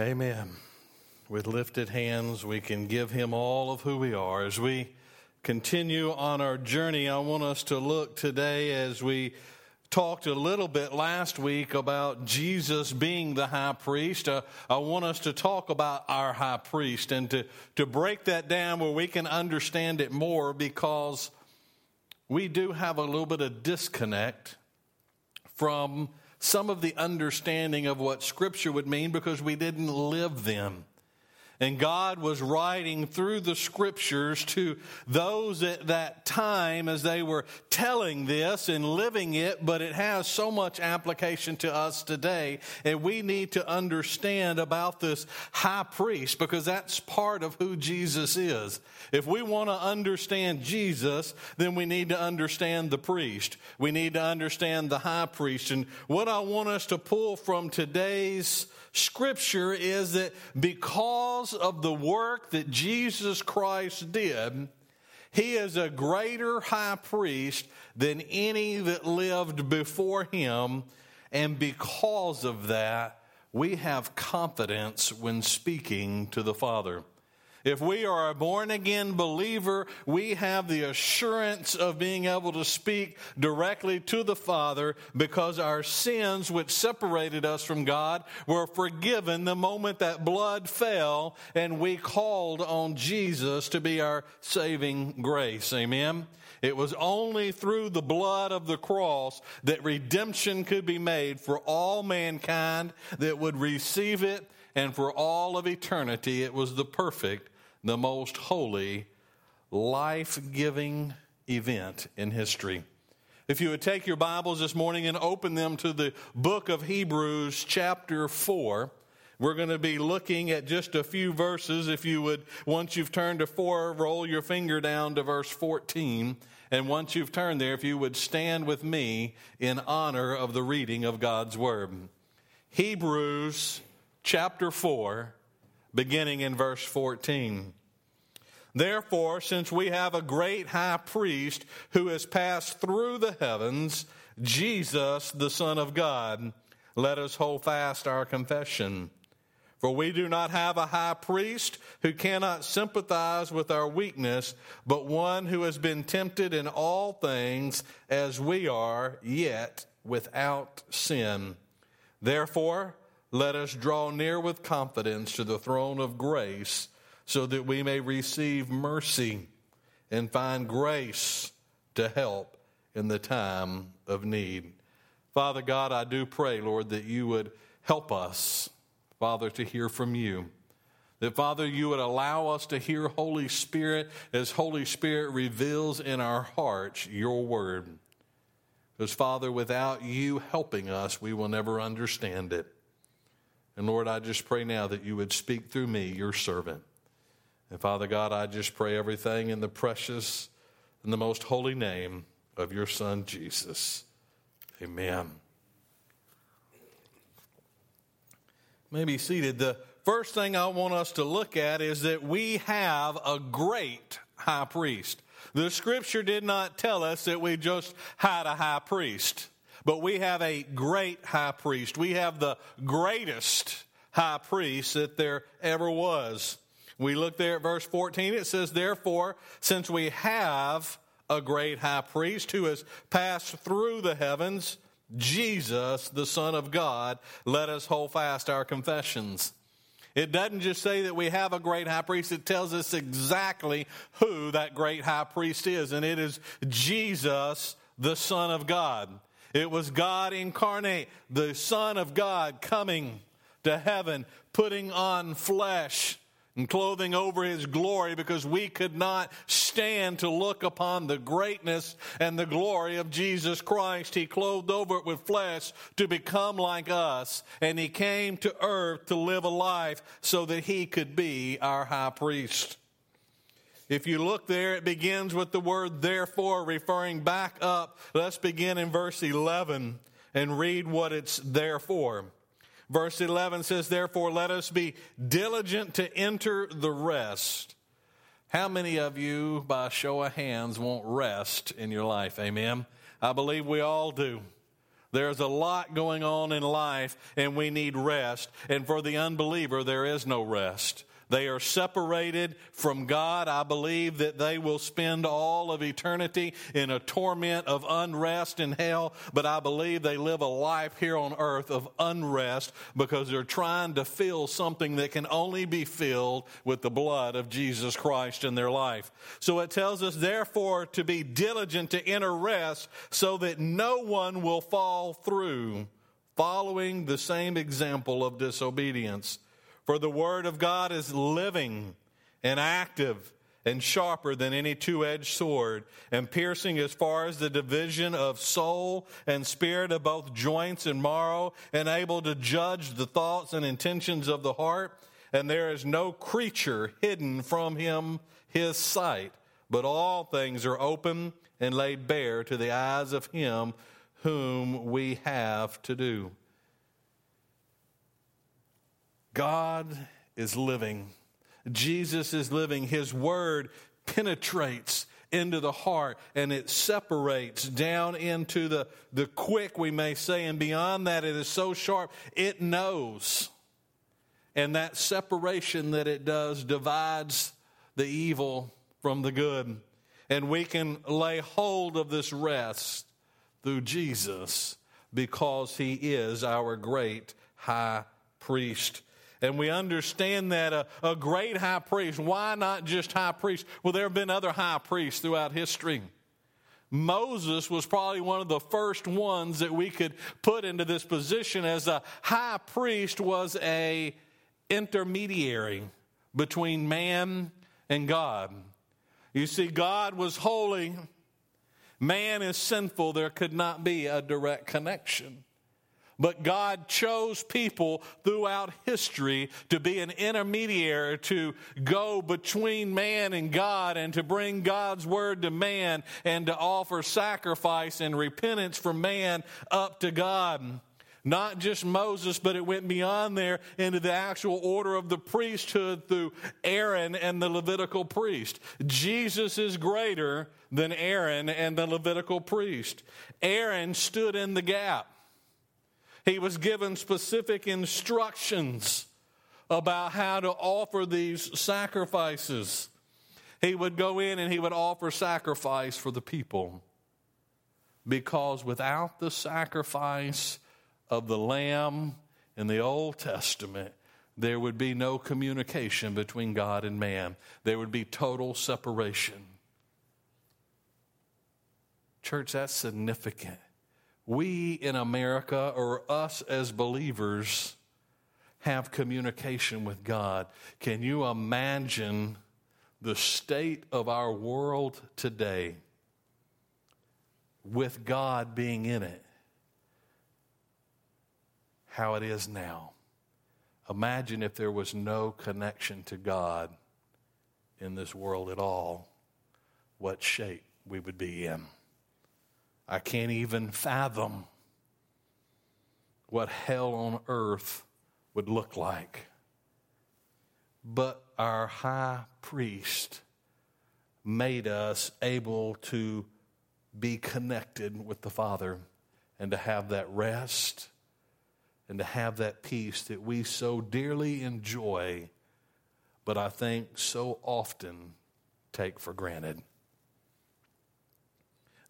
Amen. With lifted hands, we can give him all of who we are. As we continue on our journey, I want us to look today, as we talked a little bit last week about Jesus being the high priest. I want us to talk about our high priest and to break that down where we can understand it more, because we do have a little bit of disconnect from some of the understanding of what Scripture would mean, because we didn't live them. And God was writing through the Scriptures to those at that time as they were telling this and living it, but it has so much application to us today. And we need to understand about this high priest, because that's part of who Jesus is. If we want to understand Jesus, then we need to understand the priest. We need to understand the high priest. And what I want us to pull from today's Scripture is that because of the work that Jesus Christ did, he is a greater high priest than any that lived before him. And because of that, we have confidence when speaking to the Father. If we are a born-again believer, we have the assurance of being able to speak directly to the Father, because our sins, which separated us from God, were forgiven the moment that blood fell and we called on Jesus to be our saving grace. Amen? It was only through the blood of the cross that redemption could be made for all mankind that would receive it. And for all of eternity, it was the perfect, the most holy, life-giving event in history. If you would take your Bibles this morning and open them to the book of Hebrews chapter 4, we're going to be looking at just a few verses. If you would, once you've turned to 4, roll your finger down to verse 14. And once you've turned there, if you would stand with me in honor of the reading of God's Word. Hebrews chapter 4, beginning in verse 14. Therefore, since we have a great high priest who has passed through the heavens, Jesus, the Son of God, let us hold fast our confession. For we do not have a high priest who cannot sympathize with our weakness, but one who has been tempted in all things as we are, yet without sin. Therefore, let us draw near with confidence to the throne of grace, so that we may receive mercy and find grace to help in the time of need. Father God, I do pray, Lord, that you would help us, Father, to hear from you. That, Father, you would allow us to hear Holy Spirit as Holy Spirit reveals in our hearts your word. Because, Father, without you helping us, we will never understand it. And Lord, I just pray now that you would speak through me, your servant. And Father God, I just pray everything in the precious and the most holy name of your Son, Jesus. Amen. You may be seated. The first thing I want us to look at is that we have a great high priest. The Scripture did not tell us that we just had a high priest. But we have a great high priest. We have the greatest high priest that there ever was. We look there at verse 14. It says, therefore, since we have a great high priest who has passed through the heavens, Jesus, the Son of God, let us hold fast our confessions. It doesn't just say that we have a great high priest. It tells us exactly who that great high priest is. And it is Jesus, the Son of God. It was God incarnate, the Son of God, coming to heaven, putting on flesh and clothing over his glory, because we could not stand to look upon the greatness and the glory of Jesus Christ. He clothed over it with flesh to become like us, and he came to earth to live a life so that he could be our high priest. If you look there, it begins with the word therefore, referring back up. Let's begin in verse 11 and read what it's there for. Verse 11 says, therefore, let us be diligent to enter the rest. How many of you, by a show of hands, want rest in your life? Amen. I believe we all do. There's a lot going on in life, and we need rest. And for the unbeliever, there is no rest. They are separated from God. I believe that they will spend all of eternity in a torment of unrest in hell, but I believe they live a life here on earth of unrest because they're trying to fill something that can only be filled with the blood of Jesus Christ in their life. So it tells us, therefore, to be diligent to enter rest so that no one will fall through, following the same example of disobedience. For the word of God is living and active and sharper than any two-edged sword, and piercing as far as the division of soul and spirit, of both joints and marrow, and able to judge the thoughts and intentions of the heart. And there is no creature hidden from him, his sight, but all things are open and laid bare to the eyes of him whom we have to do. God is living. Jesus is living. His word penetrates into the heart, and it separates down into the quick, we may say, and beyond that it is so sharp, it knows. And that separation that it does divides the evil from the good. And we can lay hold of this rest through Jesus because he is our great high priest. And we understand that a great high priest, why not just high priest? Well, there have been other high priests throughout history. Moses was probably one of the first ones that we could put into this position, as a high priest was an intermediary between man and God. You see, God was holy. Man is sinful. There could not be a direct connection. But God chose people throughout history to be an intermediary, to go between man and God, and to bring God's word to man, and to offer sacrifice and repentance from man up to God. Not just Moses, but it went beyond there into the actual order of the priesthood through Aaron and the Levitical priest. Jesus is greater than Aaron and the Levitical priest. Aaron stood in the gap. He was given specific instructions about how to offer these sacrifices. He would go in and he would offer sacrifice for the people, because without the sacrifice of the Lamb in the Old Testament, there would be no communication between God and man. There would be total separation. Church, that's significant. We in America, or us as believers, have communication with God. Can you imagine the state of our world today with God being in it? How it is now. Imagine if there was no connection to God in this world at all, what shape we would be in. I can't even fathom what hell on earth would look like. But our high priest made us able to be connected with the Father, and to have that rest and to have that peace that we so dearly enjoy, but I think so often take for granted.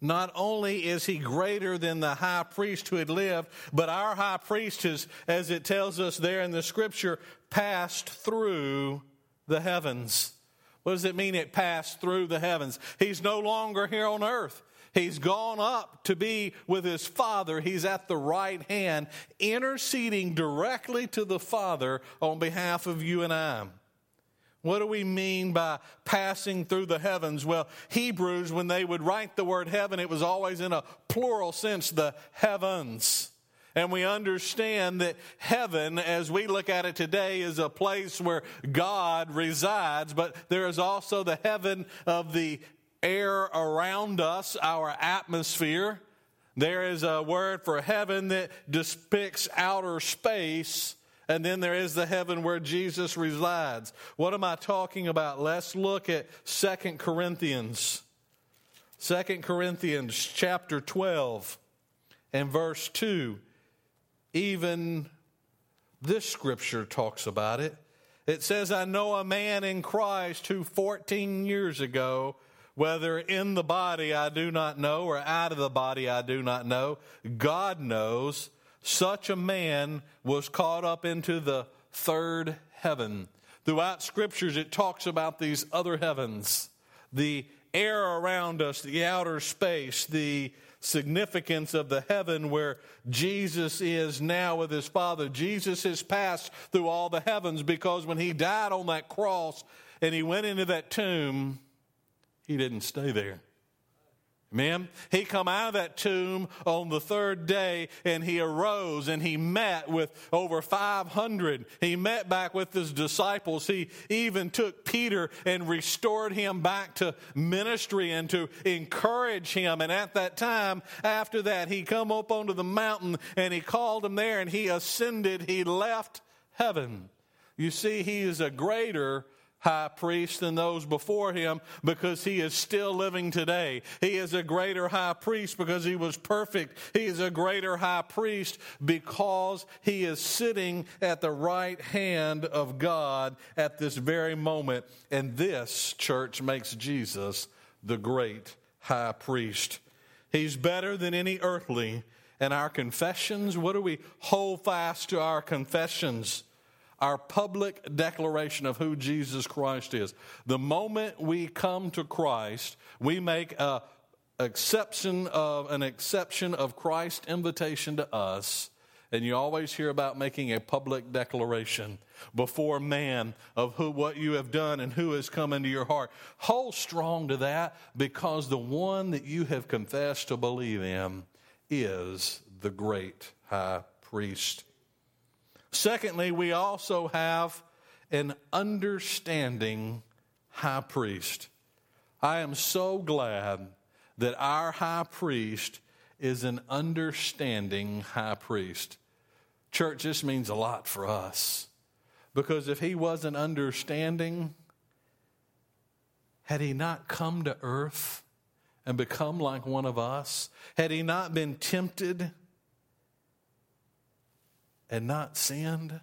Not only is he greater than the high priest who had lived, but our high priest is, as it tells us there in the scripture, passed through the heavens. What does it mean it passed through the heavens? He's no longer here on earth. He's gone up to be with his Father. He's at the right hand, interceding directly to the Father on behalf of you and I. What do we mean by passing through the heavens? Well, Hebrews, when they would write the word heaven, it was always in a plural sense, the heavens. And we understand that heaven, as we look at it today, is a place where God resides, but there is also the heaven of the air around us, our atmosphere. There is a word for heaven that depicts outer space. And then there is the heaven where Jesus resides. What am I talking about? Let's look at 2 Corinthians. 2 Corinthians chapter 12 And verse 2, even this scripture talks about it. It says, I know a man in Christ who 14 years ago, whether in the body I do not know or out of the body I do not know, God knows, such a man was caught up into the third heaven. Throughout scriptures, it talks about these other heavens, the air around us, the outer space, the significance of the heaven where Jesus is now with his Father. Jesus has passed through all the heavens because when he died on that cross and he went into that tomb, he didn't stay there. Amen? He come out of that tomb on the third day, and he arose, and he met with over 500. He met back with his disciples. He even took Peter and restored him back to ministry and to encourage him. And at that time, after that, he come up onto the mountain, and he called him there, and he ascended. He left heaven. You see, he is a greater high priest than those before him because he is still living today. He is a greater high priest because he was perfect. He is a greater high priest because he is sitting at the right hand of God at this very moment. And this, church, makes Jesus the great high priest. He's better than any earthly. And our confessions, what do we hold fast to our confessions? Our public declaration of who Jesus Christ is. The moment we come to Christ, we make an exception of Christ's invitation to us. And you always hear about making a public declaration before man of what you have done and who has come into your heart. Hold strong to that because the one that you have confessed to believe in is the great high priest. Secondly, we also have an understanding high priest. I am so glad that our high priest is an understanding high priest. Church, this means a lot for us because if he wasn't understanding, had he not come to earth and become like one of us, had he not been tempted and not sinned,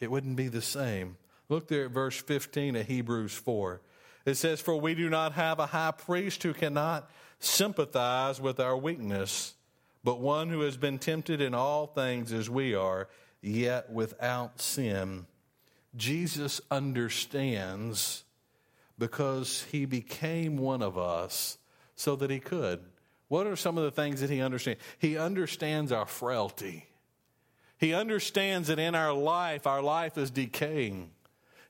it wouldn't be the same. Look there at verse 15 of Hebrews 4. It says, for we do not have a high priest who cannot sympathize with our weakness, but one who has been tempted in all things as we are, yet without sin. Jesus understands because he became one of us so that he could. What are some of the things that he understands? He understands our frailty. He understands that in our life is decaying.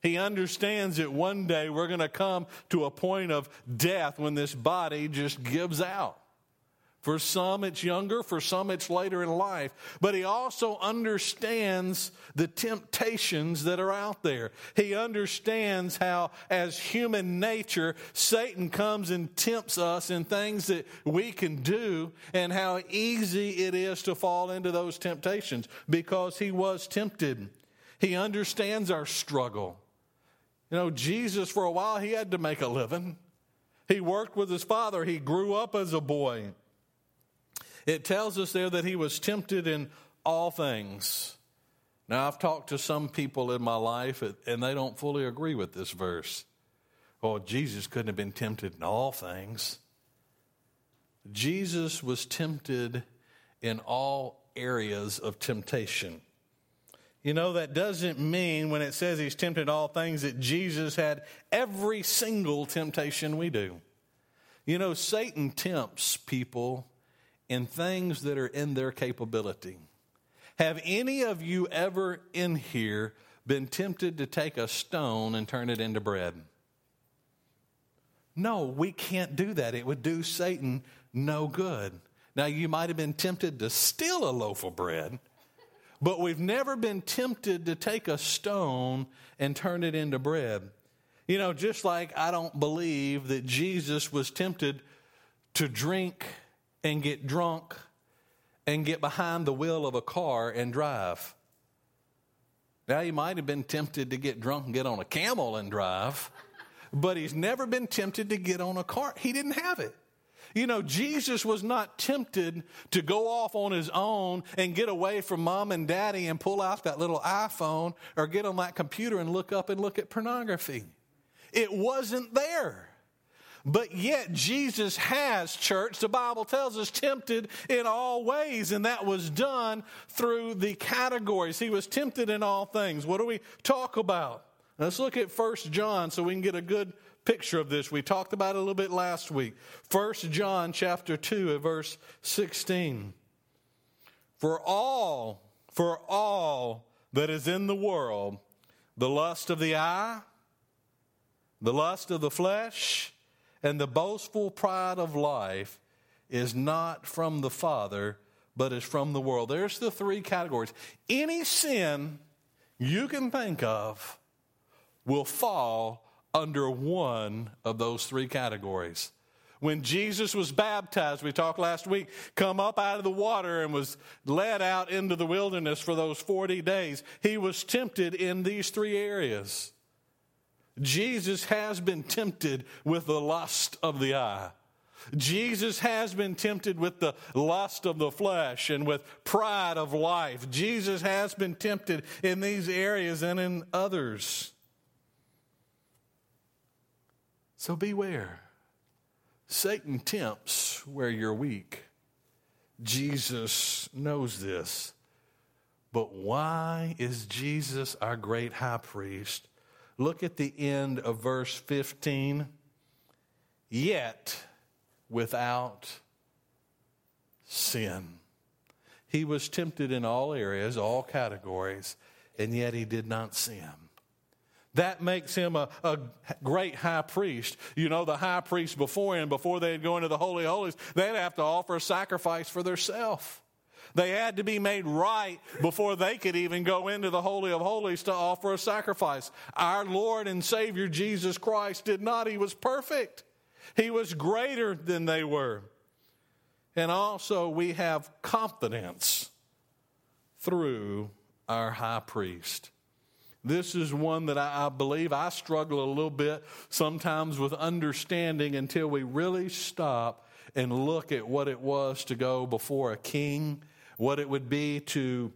He understands that one day we're going to come to a point of death when this body just gives out. For some it's younger, for some it's later in life. But he also understands the temptations that are out there. He understands how as human nature, Satan comes and tempts us in things that we can do and how easy it is to fall into those temptations because he was tempted. He understands our struggle. You know, Jesus for a while he had to make a living. He worked with his father. He grew up as a boy. It tells us there that he was tempted in all things. Now, I've talked to some people in my life, and they don't fully agree with this verse. Oh, Jesus couldn't have been tempted in all things. Jesus was tempted in all areas of temptation. You know, that doesn't mean when it says he's tempted in all things that Jesus had every single temptation we do. You know, Satan tempts people in things that are in their capability. Have any of you ever in here been tempted to take a stone and turn it into bread? No, we can't do that. It would do Satan no good. Now, you might have been tempted to steal a loaf of bread, but we've never been tempted to take a stone and turn it into bread. You know, just like I don't believe that Jesus was tempted to drink and get drunk, and get behind the wheel of a car and drive. Now, he might have been tempted to get drunk and get on a camel and drive, but he's never been tempted to get on a car. He didn't have it. You know, Jesus was not tempted to go off on his own and get away from mom and daddy and pull out that little iPhone or get on that computer and look up and look at pornography. It wasn't there. But yet Jesus has, church, the Bible tells us, tempted in all ways, and that was done through the categories. He was tempted in all things. What do we talk about? Let's look at 1 John so we can get a good picture of this. We talked about it a little bit last week. 1 John chapter 2 and verse 16. For all that is in the world, the lust of the eye, the lust of the flesh, and the boastful pride of life is not from the Father, but is from the world. There's the three categories. Any sin you can think of will fall under one of those three categories. When Jesus was baptized, we talked last week, come up out of the water and was led out into the wilderness for those 40 days. He was tempted in these three areas. Jesus has been tempted with the lust of the eye. Jesus has been tempted with the lust of the flesh and with pride of life. Jesus has been tempted in these areas and in others. So beware. Satan tempts where you're weak. Jesus knows this. But why is Jesus our great high priest? Look at the end of verse 15. Yet without sin. He was tempted in all areas, all categories, and yet he did not sin. That makes him a great high priest. You know, the high priest before him, before they'd go into the Holy of Holies, they'd have to offer a sacrifice for themselves. They had to be made right before they could even go into the Holy of Holies to offer a sacrifice. Our Lord and Savior Jesus Christ did not. He was perfect. He was greater than they were. And also we have confidence through our high priest. This is one that I believe I struggle a little bit sometimes with understanding until we really stop and look at what it was to go before a king, what it would be to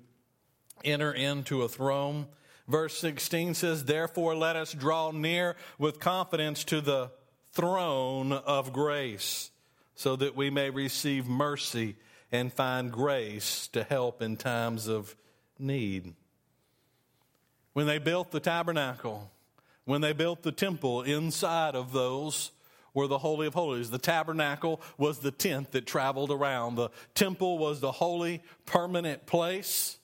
enter into a throne. Verse 16 says, therefore let us draw near with confidence to the throne of grace, so that we may receive mercy and find grace to help in times of need. When they built the tabernacle, when they built the temple, inside of those were the Holy of Holies. The tabernacle was the tent that traveled around. The temple was the holy, permanent place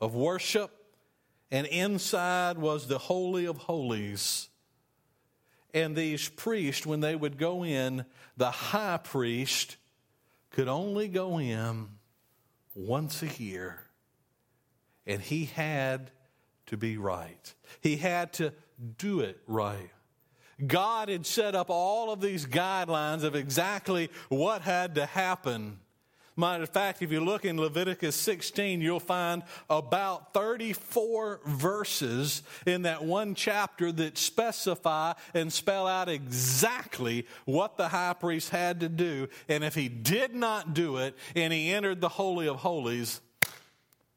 of worship. And inside was the Holy of Holies. And these priests, when they would go in, the high priest could only go in once a year. And he had to be right. He had to do it right. God had set up all of these guidelines of exactly what had to happen. Matter of fact, if you look in Leviticus 16, you'll find about 34 verses in that one chapter that specify and spell out exactly what the high priest had to do. And if he did not do it and he entered the Holy of Holies,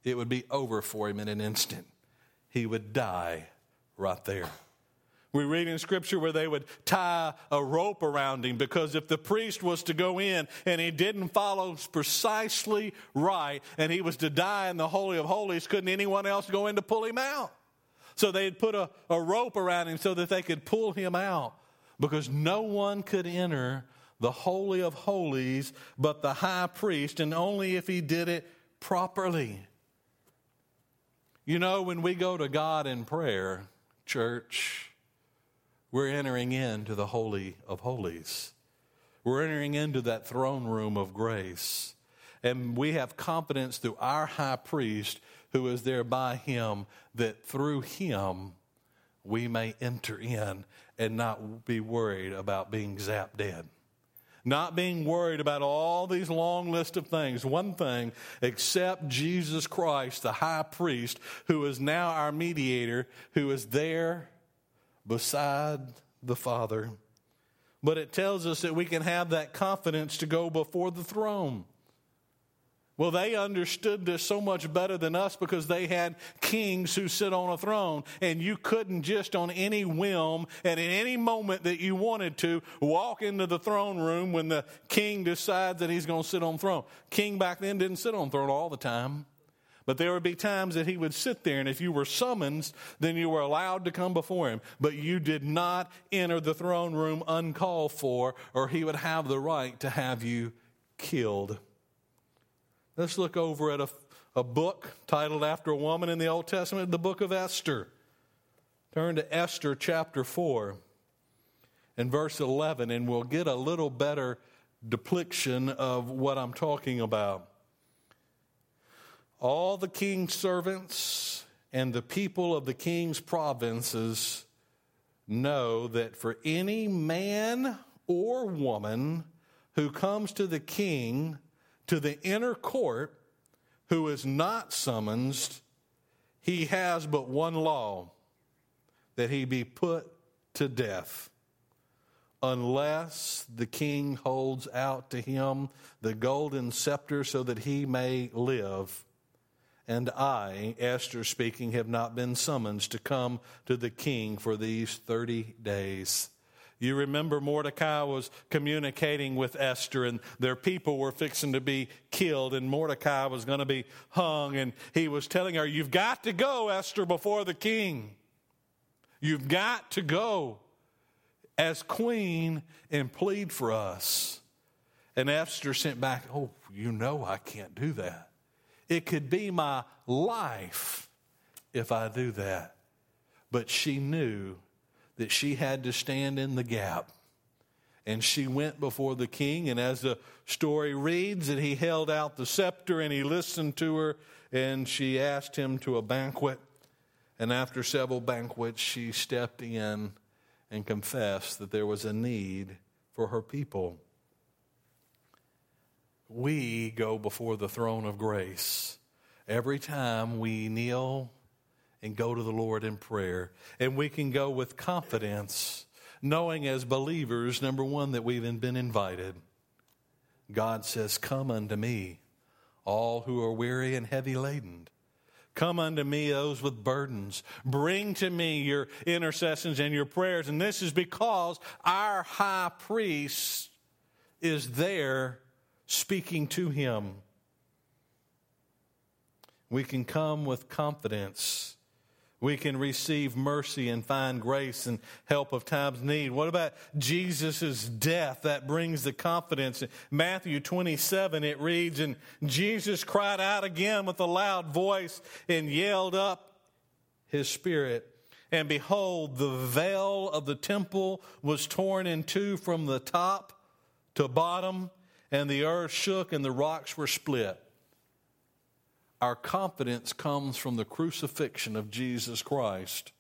it would be over for him in an instant. He would die right there. We read in Scripture where they would tie a rope around him, because if the priest was to go in and he didn't follow precisely right and he was to die in the Holy of Holies, couldn't anyone else go in to pull him out? So they'd put a rope around him so that they could pull him out, because no one could enter the Holy of Holies but the high priest, and only if he did it properly. You know, when we go to God in prayer, church, we're entering into the Holy of Holies. We're entering into that throne room of grace. And we have confidence through our high priest who is there by him, that through him we may enter in and not be worried about being zapped dead. Not being worried about all these long list of things. One thing, except Jesus Christ, the high priest, who is now our mediator, who is there beside the Father. But it tells us that we can have that confidence to go before the throne. Well, they understood this so much better than us because they had kings who sit on a throne, and you couldn't just on any whim and in any moment that you wanted to walk into the throne room when the king decides that he's going to sit on the throne. King back then didn't sit on the throne all the time, but there would be times that he would sit there, and if you were summoned, then you were allowed to come before him, but you did not enter the throne room uncalled for, or he would have the right to have you killed. Let's look over at a book titled after a woman in the Old Testament, the book of Esther. Turn to Esther chapter 4 and verse 11, and we'll get a little better depiction of what I'm talking about. All the king's servants and the people of the king's provinces know that for any man or woman who comes to the king, to the inner court, who is not summoned, he has but one law, that he be put to death, unless the king holds out to him the golden scepter so that he may live. And I, Esther speaking, have not been summoned to come to the king for these 30 days. You remember Mordecai was communicating with Esther, and their people were fixing to be killed, and Mordecai was going to be hung, and he was telling her, you've got to go, Esther, before the king. You've got to go as queen and plead for us. And Esther sent back, oh, you know I can't do that. It could be my life if I do that. But she knew that she had to stand in the gap. And she went before the king, and as the story reads, that he held out the scepter and he listened to her, and she asked him to a banquet. And after several banquets, she stepped in and confessed that there was a need for her people. We go before the throne of grace every time we kneel and go to the Lord in prayer. And we can go with confidence, knowing as believers, number one, that we've been invited. God says, come unto me, all who are weary and heavy laden. Come unto me, those with burdens. Bring to me your intercessions and your prayers. And this is because our high priest is there speaking to him. We can come with confidence. We can receive mercy and find grace and help of times need. What about Jesus' death? That brings the confidence. In Matthew 27, it reads, and Jesus cried out again with a loud voice and yelled up his spirit. And behold, the veil of the temple was torn in two from the top to bottom, and the earth shook and the rocks were split. Our confidence comes from the crucifixion of Jesus Christ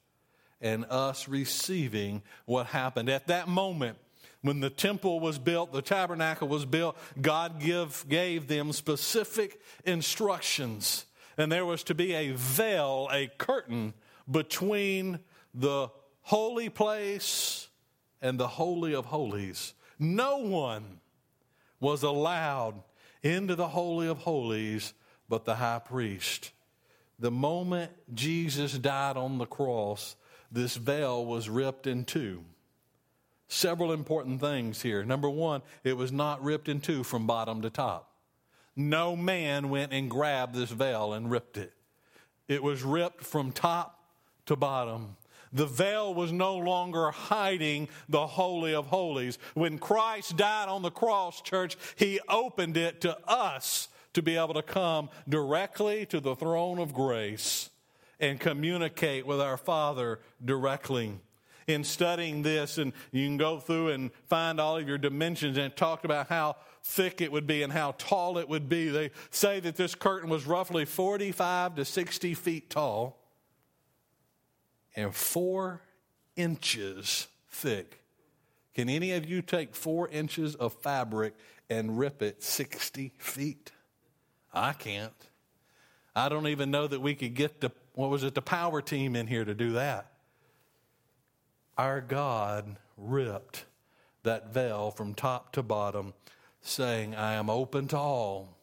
and us receiving what happened. At that moment, when the temple was built, the tabernacle was built, God gave them specific instructions. And there was to be a veil, a curtain between the holy place and the Holy of Holies. No one was allowed into the Holy of Holies but the high priest. The moment Jesus died on the cross, this veil was ripped in two. Several important things here. Number one, it was not ripped in two from bottom to top. No man went and grabbed this veil and ripped it. It was ripped from top to bottom. The veil was no longer hiding the Holy of Holies. When Christ died on the cross, church, he opened it to us to be able to come directly to the throne of grace and communicate with our Father directly. In studying this, and you can go through and find all of your dimensions, and it talked about how thick it would be and how tall it would be. They say that this curtain was roughly 45 to 60 feet tall and 4 inches thick. Can any of you take 4 inches of fabric and rip it 60 feet? I can't. I don't even know that we could get the power team in here to do that. Our God ripped that veil from top to bottom, saying, I am open to all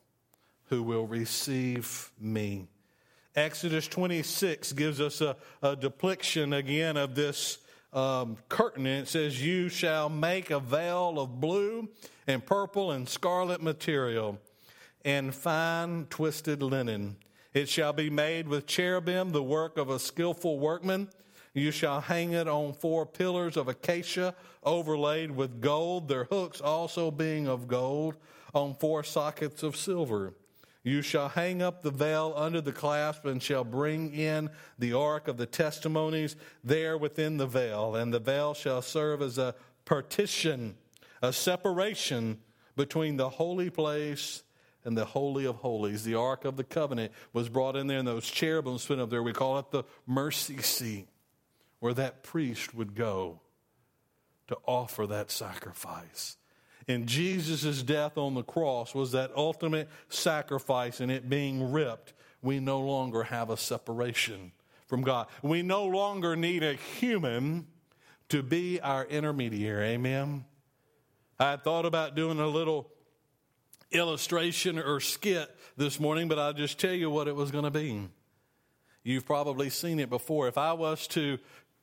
who will receive me. Exodus 26 gives us a depiction again of this curtain, and it says, you shall make a veil of blue and purple and scarlet material and fine twisted linen. It shall be made with cherubim, the work of a skillful workman. You shall hang it on four pillars of acacia overlaid with gold, their hooks also being of gold, on four sockets of silver. You shall hang up the veil under the clasp and shall bring in the ark of the testimonies there within the veil. And the veil shall serve as a partition, a separation between the holy place and the Holy of Holies. The Ark of the Covenant was brought in there, and those cherubim stood up there. We call it the mercy seat, where that priest would go to offer that sacrifice. And Jesus' death on the cross was that ultimate sacrifice, and it being ripped, we no longer have a separation from God. We no longer need a human to be our intermediary. Amen? I thought about doing a little illustration or skit this morning, but I'll just tell you what it was going to be. You've probably seen it before. If I was to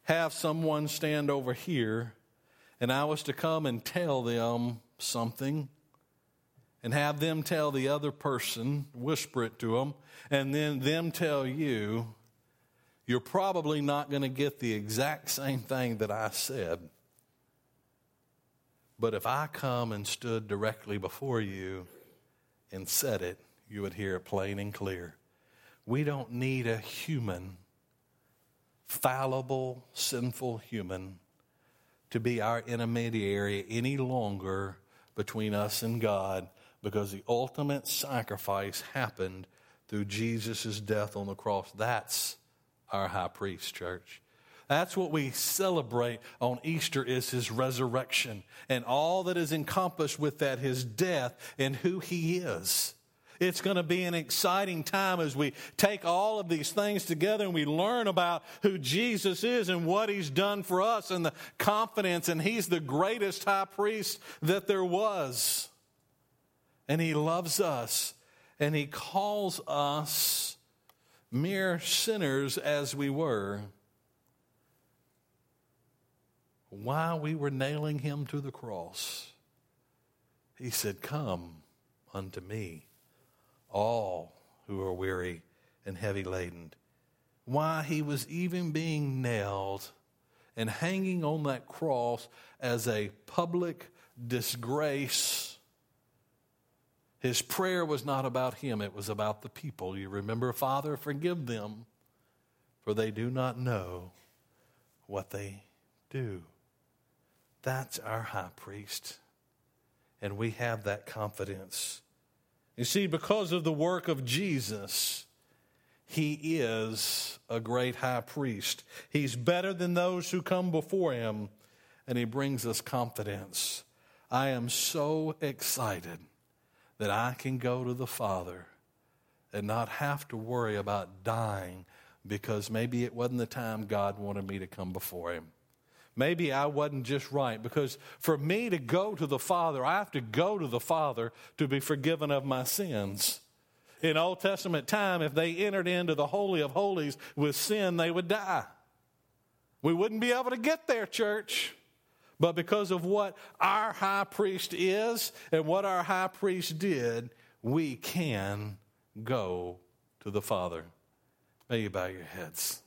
have someone stand over here and I was to come and tell them something and have them tell the other person, whisper it to them, and then them tell you, you're probably not going to get the exact same thing that I said. But if I come and stood directly before you and said it, you would hear it plain and clear. We don't need a human, fallible, sinful human, to be our intermediary any longer between us and God, because the ultimate sacrifice happened through Jesus' death on the cross. That's our high priest, church. That's what we celebrate on Easter, is his resurrection and all that is encompassed with that, his death and who he is. It's going to be an exciting time as we take all of these things together and we learn about who Jesus is and what he's done for us and the confidence. And he's the greatest high priest that there was. And he loves us, and he calls us mere sinners as we were. While we were nailing him to the cross, he said, come unto me, all who are weary and heavy laden. Why he was even being nailed and hanging on that cross as a public disgrace, his prayer was not about him, it was about the people. You remember, Father, forgive them, for they do not know what they do. That's our high priest, and we have that confidence. You see, because of the work of Jesus, he is a great high priest. He's better than those who come before him, and he brings us confidence. I am so excited that I can go to the Father and not have to worry about dying, because maybe it wasn't the time God wanted me to come before him. Maybe I wasn't just right, because for me to go to the Father, I have to go to the Father to be forgiven of my sins. In Old Testament time, if they entered into the Holy of Holies with sin, they would die. We wouldn't be able to get there, church. But because of what our high priest is and what our high priest did, we can go to the Father. May you bow your heads.